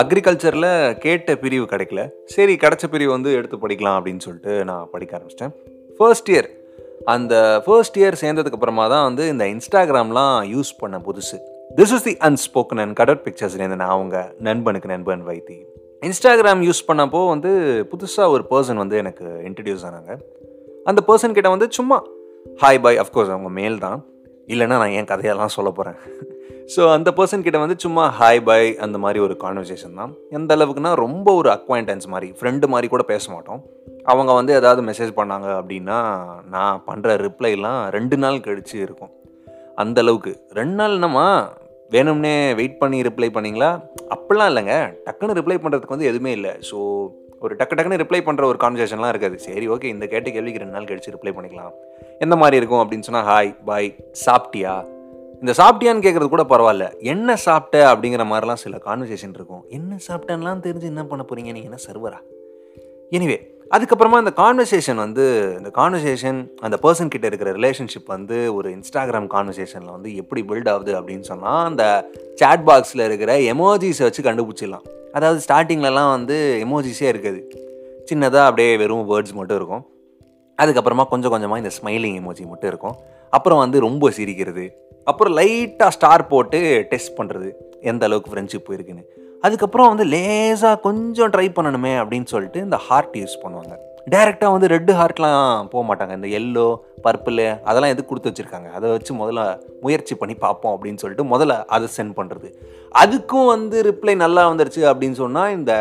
அக்ரிகல்ச்சரில் கேட்ட பிரிவு கிடைக்கல, சரி கிடைச்ச பிரிவு வந்து எடுத்து படிக்கலாம் அப்படின்னு சொல்லிட்டு நான் படிக்க ஆரம்பிச்சிட்டேன். ஃபர்ஸ்ட் இயர் சேர்ந்ததுக்கப்புறமா தான் வந்து இந்த இன்ஸ்டாகிராம்லாம் யூஸ் பண்ண புதுசு. This is the unspoken and cutout பிக்சர்ஸ்லேருந்து நான் அவங்க நண்பன் வைத்தி. இன்ஸ்டாகிராம் யூஸ் பண்ணப்போ வந்து புதுசாக ஒரு பர்சன் வந்து எனக்கு இன்ட்ரடியூஸ் ஆனாங்க. அந்த பர்சன் கிட்ட வந்து சும்மா ஹாய் பாய், அஃப்கோர்ஸ் அவங்க மேல் தான், இல்லைன்னா நான் என் கதையெல்லாம் சொல்ல போகிறேன். ஸோ அந்த பர்சன் கிட்ட வந்து சும்மா ஹாய் பாய் அந்த மாதிரி ஒரு கான்வர்சேஷன் தான். எந்த அளவுக்குன்னா ரொம்ப ஒரு அக்வைண்டன்ஸ் மாதிரி, ஃப்ரெண்டு மாதிரி கூட பேச மாட்டோம். அவங்க வந்து ஏதாவது மெசேஜ் பண்ணாங்க அப்படின்னா நான் பண்ணுற ரிப்ளைலாம் 2 நாள் கழிச்சு இருக்கும். அந்தளவுக்கு 2 நாள் என்னம்மா வேணும்னே வெயிட் பண்ணி ரிப்ளை பண்ணிங்களா அப்படிலாம் இல்லைங்க. டக்குன்னு ரிப்ளை பண்ணுறதுக்கு வந்து எதுவுமே இல்லை. ஸோ ஒரு டக்குன்னு ரிப்ளை பண்ணுற ஒரு கான்வர்சேஷன்லாம் இருக்காது. சரி ஓகே, இந்த கேட்ட கேள்விக்கு 2 நாள் கழிச்சு ரிப்ளை பண்ணிக்கலாம். எந்த மாதிரி இருக்கும் அப்படின்னு சொன்னால் ஹாய் பாய், சாப்பிட்டியா, இந்த சாப்பிட்டியான்னு கேட்குறது கூட பரவாயில்ல, என்ன சாப்பிட்ட அப்படிங்கிற மாதிரிலாம் சில கான்வர்சேஷன் இருக்கும். என்ன சாப்பிட்டேன்னெலாம் தெரிஞ்சு என்ன பண்ண போகிறீங்க, நீங்கள் என்ன சர்வரா? எனிவே அதுக்கப்புறமா இந்த கான்வர்சேஷன் வந்து அந்த பர்சன் கிட்ட இருக்கிற ரிலேஷன்ஷிப் வந்து ஒரு இன்ஸ்டாகிராம் கான்வர்சேஷனில் வந்து எப்படி பில்ட் ஆகுது அப்படின்னு சொன்னால் அந்த சாட் பாக்ஸில் இருக்கிற எமோஜிஸை வச்சு கண்டுபிடிச்சிடலாம். அதாவது ஸ்டார்டிங்லலாம் வந்து எமோஜிஸே இருக்காது, சின்னதாக அப்படியே வெறும் வேர்ட்ஸ் மட்டும் இருக்கும். அதுக்கப்புறமா கொஞ்சம் கொஞ்சமாக இந்த ஸ்மைலிங் எமோஜி மட்டும் இருக்கும். அப்புறம் வந்து ரொம்ப சிரிக்கிறது, அப்புறம் லைட்டாக ஸ்டார் போட்டு டெஸ்ட் பண்ணுறது எந்த அளவுக்கு ஃப்ரெண்ட்ஷிப் போயிருக்குன்னு. அதுக்கப்புறம் வந்து லேசாக கொஞ்சம் ட்ரை பண்ணணுமே அப்படின்னு சொல்லிட்டு இந்த ஹார்ட் யூஸ் பண்ணுவாங்க. டைரெக்டாக வந்து ரெட்டு ஹார்ட்லாம் போக மாட்டாங்க. இந்த எல்லோ பர்பிள் அதெல்லாம் எது கொடுத்து வச்சுருக்காங்க அதை வச்சு முதல்ல முயற்சி பண்ணி பார்ப்போம் அப்படின்னு சொல்லிட்டு முதல்ல அதை சென்ட் பண்ணுறது. அதுக்கும் வந்து ரிப்ளை நல்லா வந்துருச்சு அப்படின்னு சொன்னால் இந்த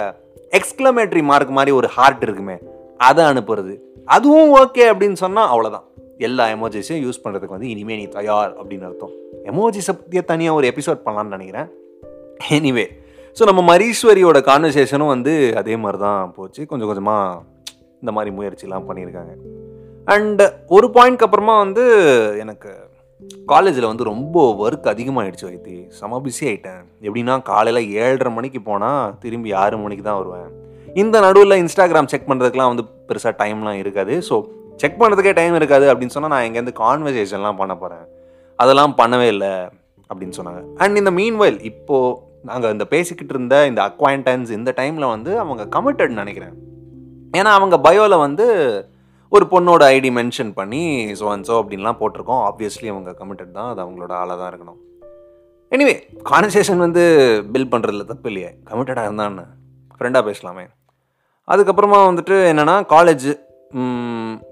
எக்ஸ்க்ளமேட்டரி மார்க் மாதிரி ஒரு ஹார்ட் இருக்குமே அதை அனுப்புறது. அதுவும் ஓகே அப்படின்னு சொன்னால் அவ்வளோதான், எல்லா எமோஜிஸையும் யூஸ் பண்ணுறதுக்கு வந்து இனிமேல் நீ தயார் அப்படின்னு அர்த்தம். எமோஜிஸை பற்றியே தனியாக ஒரு எபிசோட் பண்ணலான்னு நினைக்கிறேன். எனிவே ஸோ நம்ம மரீஸ்வரியோட கான்வர்சேஷனும் வந்து அதே மாதிரி தான் போச்சு. கொஞ்சம் கொஞ்சமாக இந்த மாதிரி முயற்சிலாம் பண்ணியிருக்காங்க. அண்டு ஒரு பாயிண்ட்க்கு அப்புறமா வந்து எனக்கு காலேஜில் வந்து ரொம்ப ஒர்க் அதிகமாகிடுச்சு வைத்தி, செம பிஸி ஆகிட்டேன். எப்படின்னா காலையில் 7:30 மணிக்கு போனால் திரும்பி 6 மணிக்கு தான் வருவேன். இந்த நடுவில் இன்ஸ்டாகிராம் செக் பண்ணுறதுக்குலாம் வந்து பெருசாக டைம்லாம் இருக்காது. ஸோ செக் பண்ணுறதுக்கே டைம் இருக்காது அப்படின்னு சொன்னால் நான் எங்கேருந்து கான்வர்சேஷன்லாம் பண்ண போகிறேன், அதெல்லாம் பண்ணவே இல்லை அப்படின்னு சொன்னாங்க. அண்ட் இந்த மீன்வைல் இப்போது நாங்கள் இந்த பேசிக்கிட்டு இருந்த இந்த அக்வைண்டன்ஸ் இந்த டைமில் வந்து அவங்க கமிட்டட்னு நினைக்கிறேன். ஏன்னா அவங்க பயோவில் வந்து ஒரு பொண்ணோட ஐடி மென்ஷன் பண்ணி ஸோ அண்ட் ஸோ அப்படின்லாம் போட்டிருக்கோம். ஆப்வியஸ்லி அவங்க கமிட்டட் தான், அது அவங்களோட ஆளாக தான் இருக்கணும். எனிவே கான்வர்சேஷன் வந்து பில்ட் பண்ணுறதுல தப்பு இல்லையே, கமிட்டடாக இருந்தான்னு ஃப்ரெண்டாக பேசலாமே. அதுக்கப்புறமா வந்துட்டு என்னென்னா காலேஜ்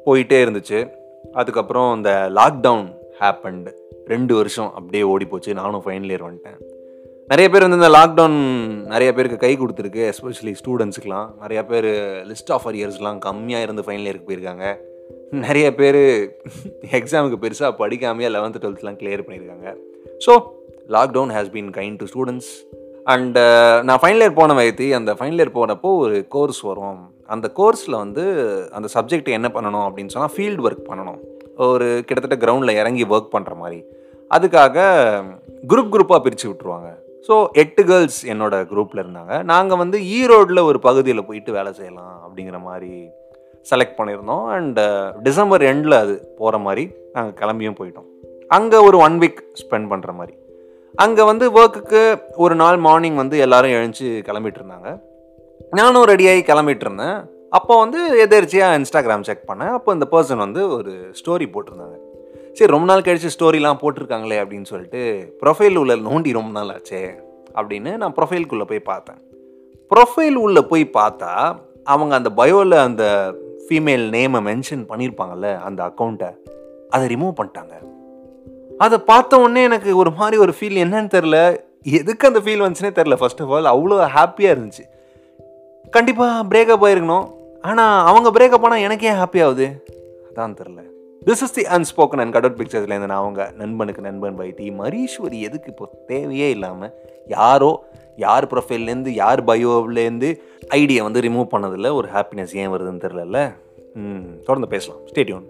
போயிட்டே இருந்துச்சு. அதுக்கப்புறம் இந்த லாக்டவுன் ஹேப்பண்டு, 2 வருஷம் அப்படியே ஓடி போச்சு. நானும் ஃபைனல் இயர் வந்துட்டேன். நிறைய பேர் வந்து இந்த லாக்டவுன் நிறைய பேருக்கு கை கொடுத்துருக்கு, எஸ்பெஷலி ஸ்டூடெண்ட்ஸுக்கெலாம். நிறைய பேர் லிஸ்ட் ஆஃப் அரியர்ஸ்லாம் கம்மியாக இருந்து ஃபைனல் இயருக்கு போயிருக்காங்க. நிறைய பேர் எக்ஸாமுக்கு பெருசாக படிக்காமையே 11th 12thலாம் கிளியர் பண்ணியிருக்காங்க. So lockdown has been kind to students. And நான் ஃபைனல் இயர் போன வைத்தி, அந்த ஃபைனல் இயர் போனப்போ ஒரு கோர்ஸ் வரும். அந்த கோர்ஸில் வந்து அந்த சப்ஜெக்ட் என்ன பண்ணணும் அப்படின்னு சொன்னால் ஃபீல்டு ஒர்க் பண்ணணும், ஒரு கிட்டத்தட்ட கிரவுண்டில் இறங்கி ஒர்க் பண்ணுற மாதிரி. அதுக்காக குரூப்பாக பிரித்து விட்டுருவாங்க. ஸோ 8 கேர்ள்ஸ் என்னோடய குரூப்பில் இருந்தாங்க. நாங்கள் வந்து ஈரோடில் ஒரு பகுதியில் போயிட்டு வேலை செய்யலாம் அப்படிங்கிற மாதிரி செலக்ட் பண்ணியிருந்தோம். அண்டு December 2nd அது போகிற மாதிரி நாங்கள் கிளம்பியும் போயிட்டோம். அங்கே ஒரு 1 வீக் ஸ்பெண்ட் பண்ணுற மாதிரி. அங்கே வந்து ஒர்க்குக்கு ஒரு நாள் மார்னிங் வந்து எல்லோரும் எழுந்து கிளம்பிட்டு இருந்தாங்க. நானும் ரெடியாகி கிளம்பிட்டு இருந்தேன். அப்போ வந்து எதேர்ச்சியாக இன்ஸ்டாகிராம் செக் பண்ணேன். அப்போ இந்த பர்சன் வந்து ஒரு ஸ்டோரி போட்டிருந்தாங்க. சரி ரொம்ப நாள் கழிச்சு ஸ்டோரிலாம் போட்டிருக்காங்களே அப்படின்னு சொல்லிட்டு ப்ரொஃபைல் உள்ள நோண்டி ரொம்ப நாள் ஆச்சே அப்படின்னு நான் ப்ரொஃபைலுக்குள்ளே போய் பார்த்தேன். ப்ரொஃபைல் உள்ளே போய் பார்த்தா அவங்க அந்த பயோவில் அந்த ஃபீமேல் நேமை மென்ஷன் பண்ணியிருப்பாங்கள்ல, அந்த அக்கௌண்ட்டை அதை ரிமூவ் பண்ணிட்டாங்க. அதை பார்த்த உடனே எனக்கு ஒரு மாதிரி ஒரு ஃபீல், என்னன்னு தெரில, எதுக்கு அந்த ஃபீல் வந்துச்சுன்னே தெரில. ஃபர்ஸ்ட் ஆஃப் ஆல் அவ்வளோ ஹாப்பியாக இருந்துச்சு. கண்டிப்பாக பிரேக்கப் ஆகிருக்கணும், ஆனால் அவங்க பிரேக்கப் ஆனால் எனக்கே ஹாப்பியாகுது, அதான் தெரில. This is the unspoken and cutout பிக்சர்ஸ்லேருந்து நான் அவங்க நண்பன் வைத்தி. மரீஸ்வரி எதுக்கு இப்போ தேவையே இல்லாமல் யாரோ யார் ப்ரொஃபைல்லேருந்து யார் பயோவிலேருந்து ஐடியை வந்து ரிமூவ் பண்ணதில் ஒரு ஹாப்பினஸ் ஏன் வருதுன்னு தெரில. தொடர்ந்து பேசலாம், ஸ்டே டியூன்.